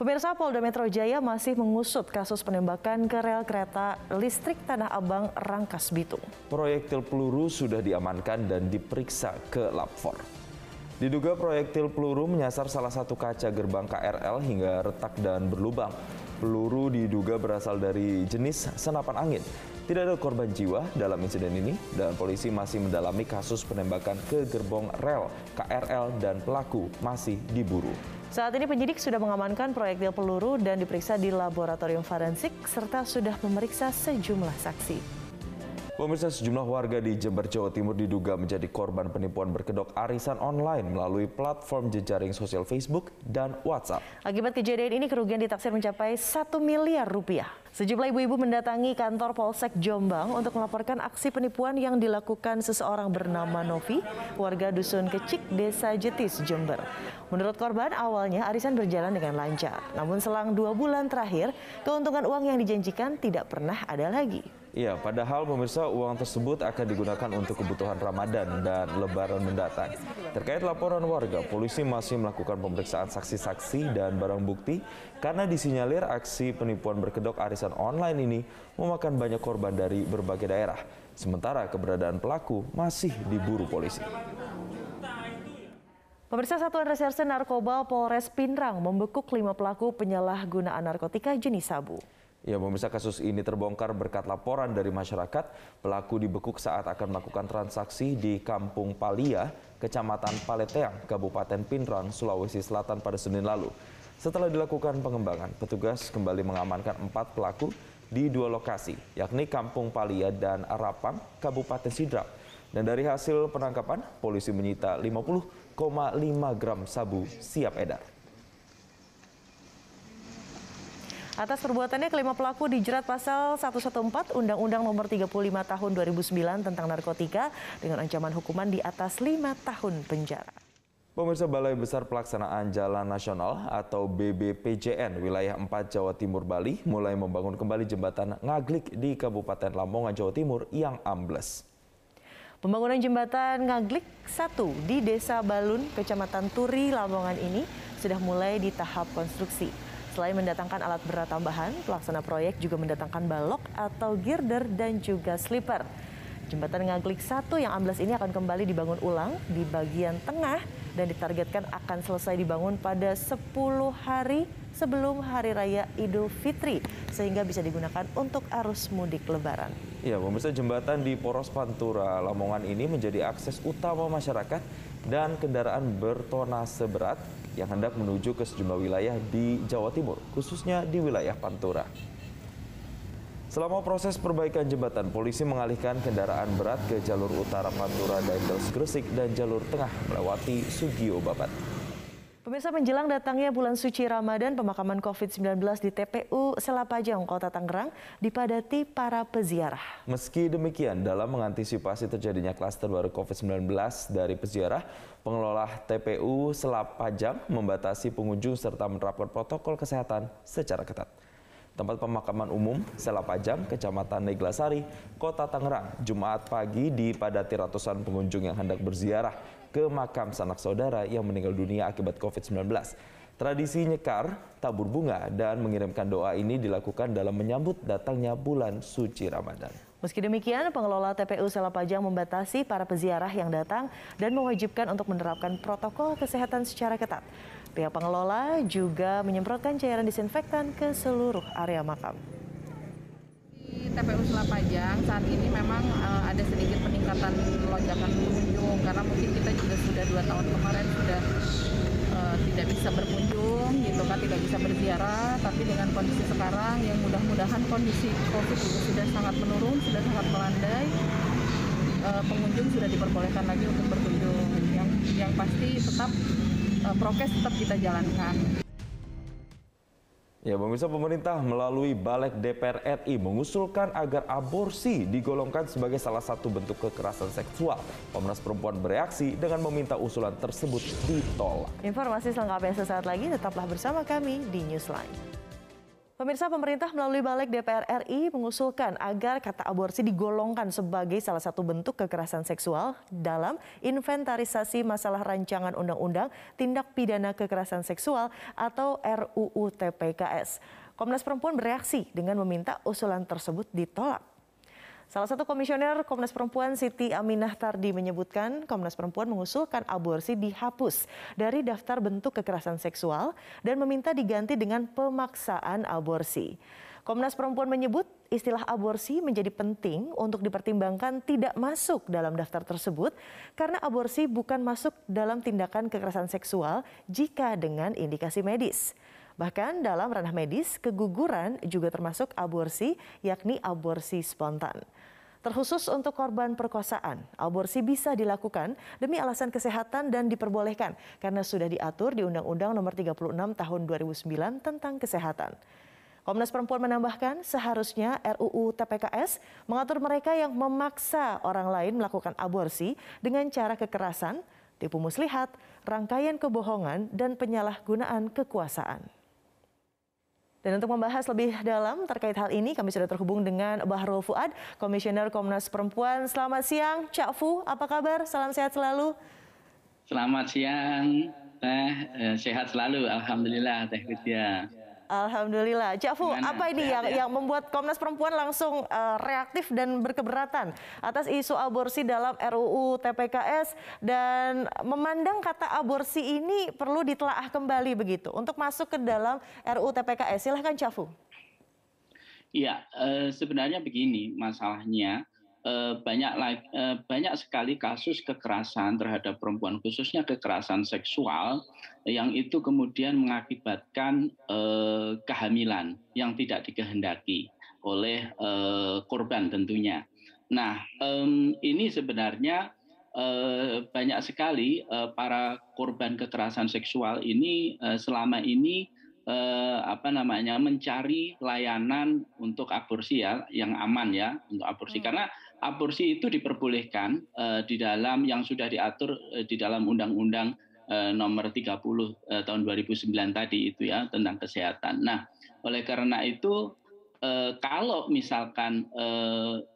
Pemirsa, Polda Metro Jaya masih mengusut kasus penembakan ke rel kereta listrik Tanah Abang Rangkasbitung. Proyektil peluru sudah diamankan dan diperiksa ke Lapfor. Diduga proyektil peluru menyasar salah satu kaca gerbang KRL hingga retak dan berlubang. Peluru diduga berasal dari jenis senapan angin. Tidak ada korban jiwa dalam insiden ini dan polisi masih mendalami kasus penembakan ke gerbong rel KRL dan pelaku masih diburu. Saat ini penyidik sudah mengamankan proyektil peluru dan diperiksa di laboratorium forensik serta sudah memeriksa sejumlah saksi. Pemirsa, sejumlah warga di Jember, Jawa Timur diduga menjadi korban penipuan berkedok arisan online melalui platform jejaring sosial Facebook dan WhatsApp. Akibat kejadian ini kerugian ditaksir mencapai Rp1 miliar. Sejumlah ibu-ibu mendatangi kantor Polsek Jombang untuk melaporkan aksi penipuan yang dilakukan seseorang bernama Novi, warga Dusun Kecik Desa Jetis, Jember. Menurut korban, awalnya arisan berjalan dengan lancar. Namun selang 2 bulan terakhir, keuntungan uang yang dijanjikan tidak pernah ada lagi. Iya, padahal pemirsa uang tersebut akan digunakan untuk kebutuhan Ramadan dan Lebaran mendatang. Terkait laporan warga, polisi masih melakukan pemeriksaan saksi-saksi dan barang bukti karena disinyalir aksi penipuan berkedok arisan online ini memakan banyak korban dari berbagai daerah. Sementara keberadaan pelaku masih diburu polisi. Pemirsa, Satuan Reserse Narkoba Polres Pinrang membekuk 5 pelaku penyalahgunaan narkotika jenis sabu. Ya, pemirsa, kasus ini terbongkar berkat laporan dari masyarakat. Pelaku dibekuk saat akan melakukan transaksi di Kampung Palia, Kecamatan Paleteang, Kabupaten Pinrang, Sulawesi Selatan pada Senin lalu. Setelah dilakukan pengembangan, petugas kembali mengamankan 4 pelaku di 2 lokasi, yakni Kampung Palia dan Arapan, Kabupaten Sidrap. Dan dari hasil penangkapan, polisi menyita 50,5 gram sabu siap edar. Atas perbuatannya, kelima pelaku dijerat pasal 114 Undang-Undang Nomor 35 Tahun 2009 tentang narkotika dengan ancaman hukuman di atas 5 tahun penjara. Pemirsa, Balai Besar Pelaksanaan Jalan Nasional atau BBPJN Wilayah 4 Jawa Timur Bali mulai membangun kembali jembatan Ngaglik di Kabupaten Lamongan, Jawa Timur yang ambles. Pembangunan jembatan Ngaglik 1 di Desa Balun, Kecamatan Turi, Lamongan ini sudah mulai di tahap konstruksi. Selain mendatangkan alat berat tambahan, pelaksana proyek juga mendatangkan balok atau girder dan juga sliper. Jembatan Ngaglik 1 yang ambles ini akan kembali dibangun ulang di bagian tengah dan ditargetkan akan selesai dibangun pada 10 hari sebelum Hari Raya Idul Fitri sehingga bisa digunakan untuk arus mudik Lebaran. Ya, pemirsa, jembatan di Poros Pantura, Lamongan ini menjadi akses utama masyarakat dan kendaraan bertonase berat yang hendak menuju ke sejumlah wilayah di Jawa Timur, khususnya di wilayah Pantura. Selama proses perbaikan jembatan, polisi mengalihkan kendaraan berat ke jalur utara Pantura, Daendels, Gresik, dan jalur tengah melewati Sugio Babat. Pemirsa, menjelang datangnya bulan suci Ramadan, pemakaman COVID-19 di TPU Selapajang, Kota Tangerang dipadati para peziarah. Meski demikian, dalam mengantisipasi terjadinya klaster baru COVID-19 dari peziarah, pengelola TPU Selapajang membatasi pengunjung serta menerapkan protokol kesehatan secara ketat. Tempat pemakaman umum Selapajang, Kecamatan Neglasari, Kota Tangerang, Jumat pagi dipadati ratusan pengunjung yang hendak berziarah ke makam sanak saudara yang meninggal dunia akibat COVID-19. Tradisi nyekar, tabur bunga, dan mengirimkan doa ini dilakukan dalam menyambut datangnya bulan suci Ramadan. Meski demikian, pengelola TPU Selapajang membatasi para peziarah yang datang dan mewajibkan untuk menerapkan protokol kesehatan secara ketat. Pihak pengelola juga menyemprotkan cairan disinfektan ke seluruh area makam. Di TPU Selapajang saat ini memang ada sedikit peningkatan lonjakan pengunjung karena mungkin kita juga sudah 2 tahun kemarin sudah tidak bisa berkunjung, gitu kan, tidak bisa berziarah. Tapi dengan kondisi sekarang yang mudah-mudahan kondisi COVID juga sudah sangat menurun, sudah sangat melandai. Pengunjung sudah diperbolehkan lagi untuk berkunjung. Yang pasti tetap prokes tetap kita jalankan. Ya, pemirsa, pemerintah melalui Baleg DPR RI mengusulkan agar aborsi digolongkan sebagai salah satu bentuk kekerasan seksual. Komnas Perempuan bereaksi dengan meminta usulan tersebut ditolak. Informasi selengkapnya sesaat lagi, tetaplah bersama kami di Newsline. Pemirsa, pemerintah melalui Baleg DPR RI mengusulkan agar kata aborsi digolongkan sebagai salah satu bentuk kekerasan seksual dalam inventarisasi masalah rancangan undang-undang tindak pidana kekerasan seksual atau RUU TPKS. Komnas Perempuan bereaksi dengan meminta usulan tersebut ditolak. Salah satu komisioner Komnas Perempuan Siti Aminah Tardi menyebutkan Komnas Perempuan mengusulkan aborsi dihapus dari daftar bentuk kekerasan seksual dan meminta diganti dengan pemaksaan aborsi. Komnas Perempuan menyebut istilah aborsi menjadi penting untuk dipertimbangkan tidak masuk dalam daftar tersebut karena aborsi bukan masuk dalam tindakan kekerasan seksual jika dengan indikasi medis. Bahkan dalam ranah medis, keguguran juga termasuk aborsi, yakni aborsi spontan. Terkhusus untuk korban perkosaan, aborsi bisa dilakukan demi alasan kesehatan dan diperbolehkan karena sudah diatur di Undang-Undang Nomor 36 Tahun 2009 tentang Kesehatan. Komnas Perempuan menambahkan seharusnya RUU TPKS mengatur mereka yang memaksa orang lain melakukan aborsi dengan cara kekerasan, tipu muslihat, rangkaian kebohongan, dan penyalahgunaan kekuasaan. Dan untuk membahas lebih dalam terkait hal ini, kami sudah terhubung dengan Bahrul Fuad, Komisioner Komnas Perempuan. Selamat siang, Cak Fu. Apa kabar? Salam sehat selalu. Selamat siang, sehat selalu. Alhamdulillah, Teh Widya. Alhamdulillah. Cak Fu, apa ini yang membuat Komnas Perempuan langsung reaktif dan berkeberatan atas isu aborsi dalam RUU TPKS dan memandang kata aborsi ini perlu ditelaah kembali begitu untuk masuk ke dalam RUU TPKS? Silahkan Cak Fu. Iya, sebenarnya begini masalahnya. Banyak sekali kasus kekerasan terhadap perempuan, khususnya kekerasan seksual, yang itu kemudian mengakibatkan kehamilan yang tidak dikehendaki oleh korban tentunya. Nah, ini sebenarnya banyak sekali para korban kekerasan seksual ini selama ini mencari layanan untuk aborsi ya, yang aman ya untuk aborsi, karena aborsi itu diperbolehkan di dalam yang sudah diatur di dalam Undang-Undang Nomor 30 Tahun 2009 tadi itu ya, tentang kesehatan. Nah, oleh karena itu kalau misalkan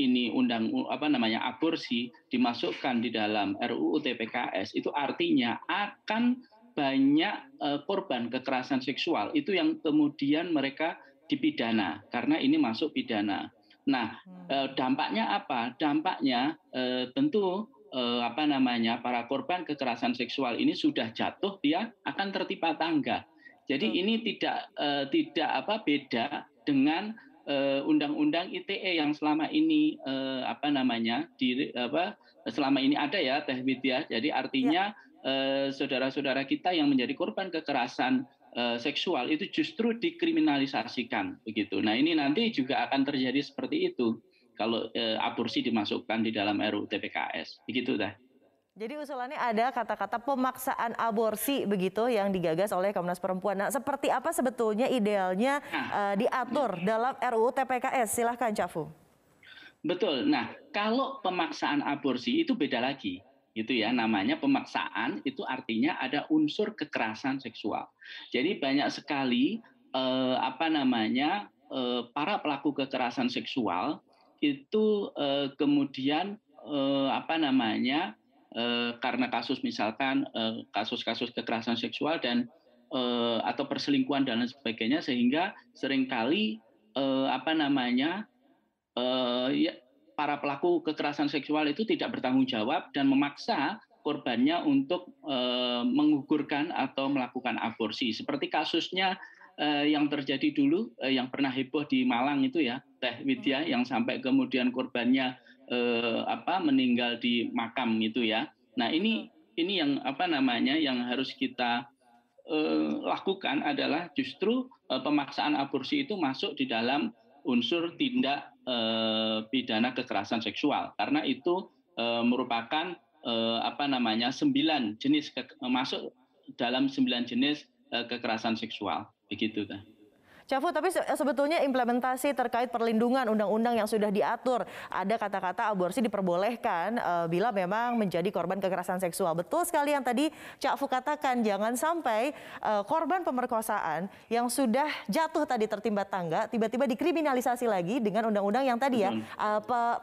ini aborsi dimasukkan di dalam RUU TPKS, itu artinya akan banyak korban kekerasan seksual itu yang kemudian mereka dipidana karena ini masuk pidana. Nah, dampaknya apa? Dampaknya tentu para korban kekerasan seksual ini sudah jatuh, dia akan tertimpa tangga. Jadi ini tidak beda dengan Undang-Undang ITE yang selama ini selama ini ada ya Teh Widya. Jadi artinya saudara-saudara kita yang menjadi korban kekerasan seksual itu justru dikriminalisasikan begitu. Nah, ini nanti juga akan terjadi seperti itu kalau aborsi dimasukkan di dalam RUU TPKS. Begitu dah. Jadi usulannya ada kata-kata pemaksaan aborsi begitu yang digagas oleh Komnas Perempuan. Nah, seperti apa sebetulnya idealnya diatur dalam RUU TPKS? Silahkan Cak Fu. Betul. Nah, kalau pemaksaan aborsi itu beda lagi, gitu ya. Namanya pemaksaan itu artinya ada unsur kekerasan seksual. Jadi banyak sekali para pelaku kekerasan seksual itu kemudian karena kasus misalkan kasus-kasus kekerasan seksual dan atau perselingkuhan dan lain sebagainya, sehingga seringkali para pelaku kekerasan seksual itu tidak bertanggung jawab dan memaksa korbannya untuk menggugurkan atau melakukan aborsi, seperti kasusnya yang terjadi dulu yang pernah heboh di Malang itu ya Teh Widya, yang sampai kemudian korbannya meninggal di makam gitu ya. Nah, ini yang yang harus kita lakukan adalah justru pemaksaan aborsi itu masuk di dalam unsur tindak pidana kekerasan seksual, karena itu merupakan 9 jenis masuk dalam 9 jenis kekerasan seksual begitu kan. Cafo, tapi sebetulnya implementasi terkait perlindungan undang-undang yang sudah diatur, ada kata-kata aborsi diperbolehkan bila memang menjadi korban kekerasan seksual. Betul sekali yang tadi Cafo katakan, jangan sampai korban pemerkosaan yang sudah jatuh tadi tertimpa tangga, tiba-tiba dikriminalisasi lagi dengan undang-undang yang tadi ya,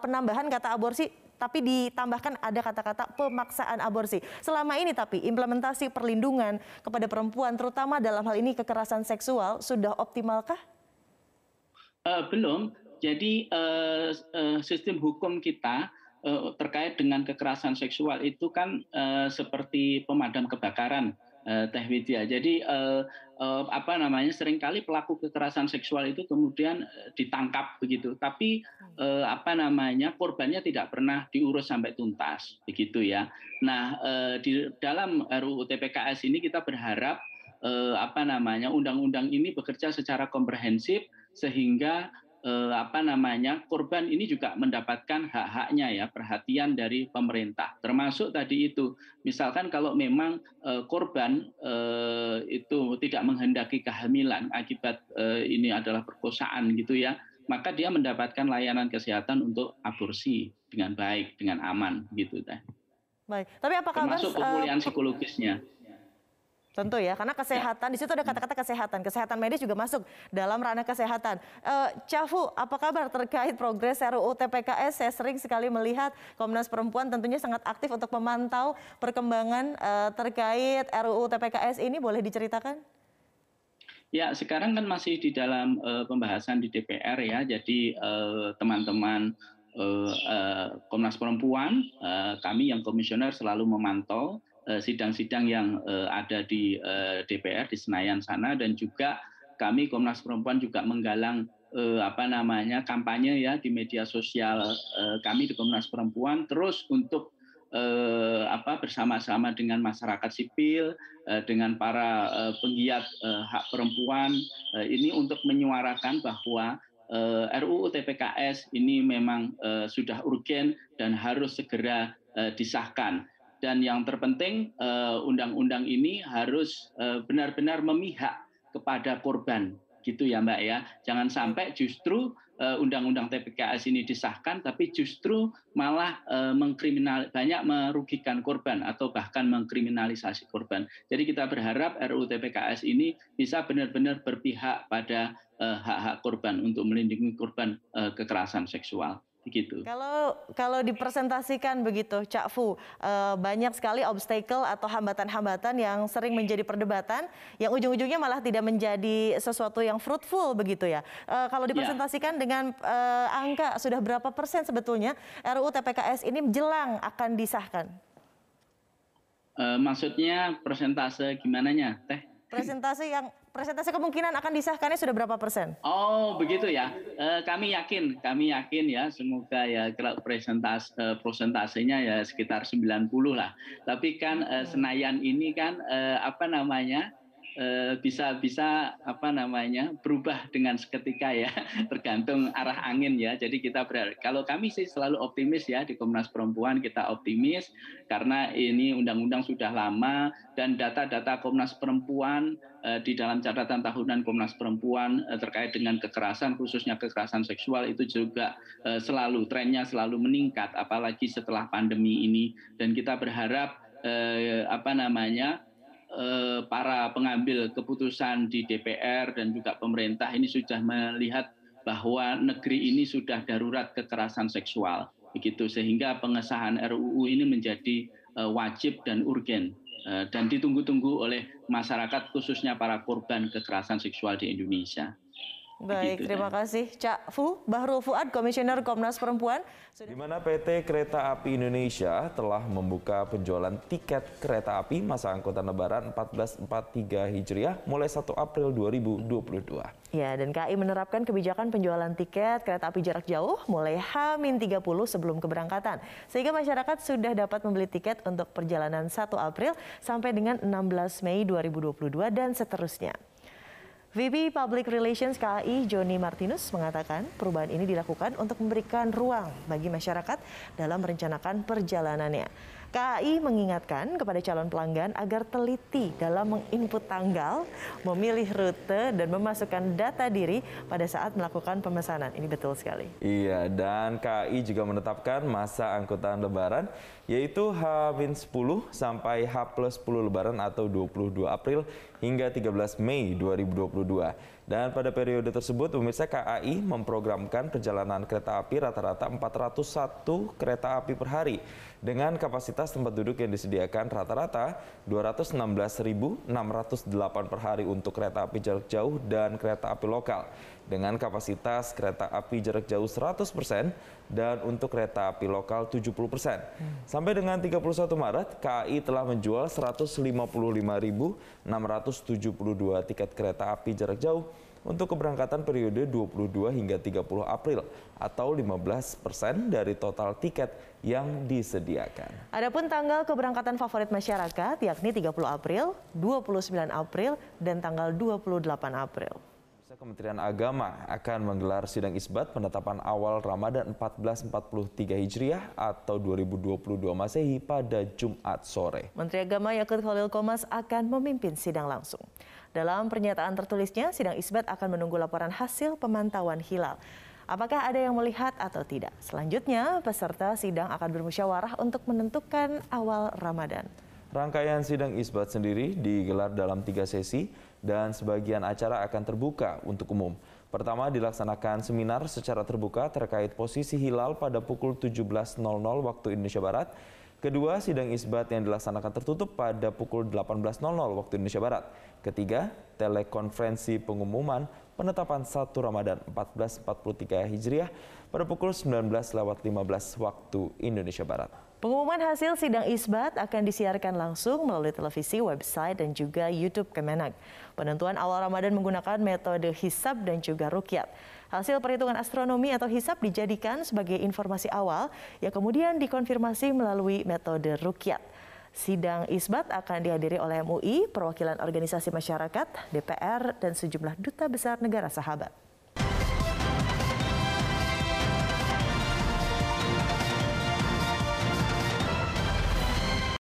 penambahan kata aborsi, tapi ditambahkan ada kata-kata pemaksaan aborsi. Selama ini tapi implementasi perlindungan kepada perempuan, terutama dalam hal ini kekerasan seksual, sudah optimalkah? Belum. Jadi sistem hukum kita terkait dengan kekerasan seksual itu kan seperti pemadam kebakaran, Teh Widya. Jadi seringkali pelaku kekerasan seksual itu kemudian ditangkap begitu, tapi korbannya tidak pernah diurus sampai tuntas begitu ya. Nah, di dalam RUU TPKS ini kita berharap undang-undang ini bekerja secara komprehensif sehingga korban ini juga mendapatkan hak-haknya ya, perhatian dari pemerintah. Termasuk tadi itu, misalkan kalau memang korban itu tidak menghendaki kehamilan akibat ini adalah perkosaan gitu ya, maka dia mendapatkan layanan kesehatan untuk aborsi dengan baik, dengan aman gitu. Baik, tapi apakah termasuk pemulihan psikologisnya? Tentu ya, karena kesehatan, di situ ada kata-kata kesehatan. Kesehatan medis juga masuk dalam ranah kesehatan. Cafu, apa kabar terkait progres RUU TPKS? Saya sering sekali melihat Komnas Perempuan tentunya sangat aktif untuk memantau perkembangan terkait RUU TPKS ini. Boleh diceritakan? Ya, sekarang kan masih di dalam pembahasan di DPR ya. Jadi teman-teman Komnas Perempuan, kami yang komisioner selalu memantau sidang-sidang yang ada di DPR di Senayan sana, dan juga kami Komnas Perempuan juga menggalang kampanye ya di media sosial kami di Komnas Perempuan terus untuk bersama-sama dengan masyarakat sipil, dengan para penggiat hak perempuan ini untuk menyuarakan bahwa RUU TPKS ini memang sudah urgen dan harus segera disahkan. Dan yang terpenting, undang-undang ini harus benar-benar memihak kepada korban, gitu ya Mbak ya. Jangan sampai justru undang-undang TPKS ini disahkan, tapi justru malah banyak merugikan korban atau bahkan mengkriminalisasi korban. Jadi kita berharap RUU TPKS ini bisa benar-benar berpihak pada hak-hak korban untuk melindungi korban kekerasan seksual. Gitu. Kalau dipresentasikan begitu, Cak Fu, banyak sekali obstacle atau hambatan-hambatan yang sering menjadi perdebatan, yang ujung-ujungnya malah tidak menjadi sesuatu yang fruitful begitu ya. Kalau dipresentasikan dengan angka, sudah berapa persen sebetulnya RUU TPKS ini jelang akan disahkan? Maksudnya persentase gimananya, Teh? Presentasi kemungkinan akan disahkannya sudah berapa persen? Oh, begitu ya. Kami yakin ya, semoga ya presentasenya ya sekitar 90 lah. Tapi kan Senayan ini kan bisa berubah dengan seketika ya, tergantung arah angin ya. Jadi kita kalau kami sih selalu optimis ya, di Komnas Perempuan kita optimis karena ini undang-undang sudah lama, dan data-data Komnas Perempuan di dalam catatan tahunan Komnas Perempuan terkait dengan kekerasan, khususnya kekerasan seksual, itu juga trennya selalu meningkat, apalagi setelah pandemi ini. Dan kita berharap para pengambil keputusan di DPR dan juga pemerintah ini sudah melihat bahwa negeri ini sudah darurat kekerasan seksual begitu, sehingga pengesahan RUU ini menjadi wajib dan urgen dan ditunggu-tunggu oleh masyarakat, khususnya para korban kekerasan seksual di Indonesia. Baik, terima kasih Cak Fu. Bahrul Fuad, Komisioner Komnas Perempuan. Di mana PT Kereta Api Indonesia telah membuka penjualan tiket kereta api masa angkutan lebaran 1443 Hijriah mulai 1 April 2022. Ya, dan KAI menerapkan kebijakan penjualan tiket kereta api jarak jauh mulai H-30 sebelum keberangkatan. Sehingga masyarakat sudah dapat membeli tiket untuk perjalanan 1 April sampai dengan 16 Mei 2022 dan seterusnya. VP Public Relations KAI Joni Martinus mengatakan perubahan ini dilakukan untuk memberikan ruang bagi masyarakat dalam merencanakan perjalanannya. KAI mengingatkan kepada calon pelanggan agar teliti dalam menginput tanggal, memilih rute, dan memasukkan data diri pada saat melakukan pemesanan. Ini betul sekali. Iya, dan KAI juga menetapkan masa angkutan lebaran yaitu H-10 sampai H+10 lebaran atau 22 April hingga 13 Mei 2020. Dan pada periode tersebut, pemirsa, KAI memprogramkan perjalanan kereta api rata-rata 401 kereta api per hari dengan kapasitas tempat duduk yang disediakan rata-rata 216.608 per hari untuk kereta api jarak jauh dan kereta api lokal dengan kapasitas kereta api jarak jauh 100% dan untuk kereta api lokal 70%. Sampai dengan 31 Maret, KAI telah menjual 155.672 tiket kereta api jarak jauh untuk keberangkatan periode 22 hingga 30 April atau 15% dari total tiket yang disediakan. Adapun tanggal keberangkatan favorit masyarakat yakni 30 April, 29 April, dan tanggal 28 April. Kementerian Agama akan menggelar sidang isbat penetapan awal Ramadan 1443 Hijriah atau 2022 Masehi pada Jumat sore. Menteri Agama Yakut Khalil Komas akan memimpin sidang langsung. Dalam pernyataan tertulisnya, sidang isbat akan menunggu laporan hasil pemantauan hilal. Apakah ada yang melihat atau tidak? Selanjutnya, peserta sidang akan bermusyawarah untuk menentukan awal Ramadan. Rangkaian sidang isbat sendiri digelar dalam 3 sesi dan sebagian acara akan terbuka untuk umum. Pertama, dilaksanakan seminar secara terbuka terkait posisi hilal pada pukul 17.00 waktu Indonesia Barat. Kedua, sidang isbat yang dilaksanakan tertutup pada pukul 18.00 waktu Indonesia Barat. Ketiga, telekonferensi pengumuman penetapan 1 Ramadan 1443 Hijriah pada pukul 19.15 waktu Indonesia Barat. Pengumuman hasil sidang isbat akan disiarkan langsung melalui televisi, website, dan juga YouTube Kemenag. Penentuan awal Ramadan menggunakan metode hisab dan juga rukyat. Hasil perhitungan astronomi atau hisab dijadikan sebagai informasi awal yang kemudian dikonfirmasi melalui metode rukyat. Sidang isbat akan dihadiri oleh MUI, perwakilan organisasi masyarakat, DPR, dan sejumlah duta besar negara sahabat.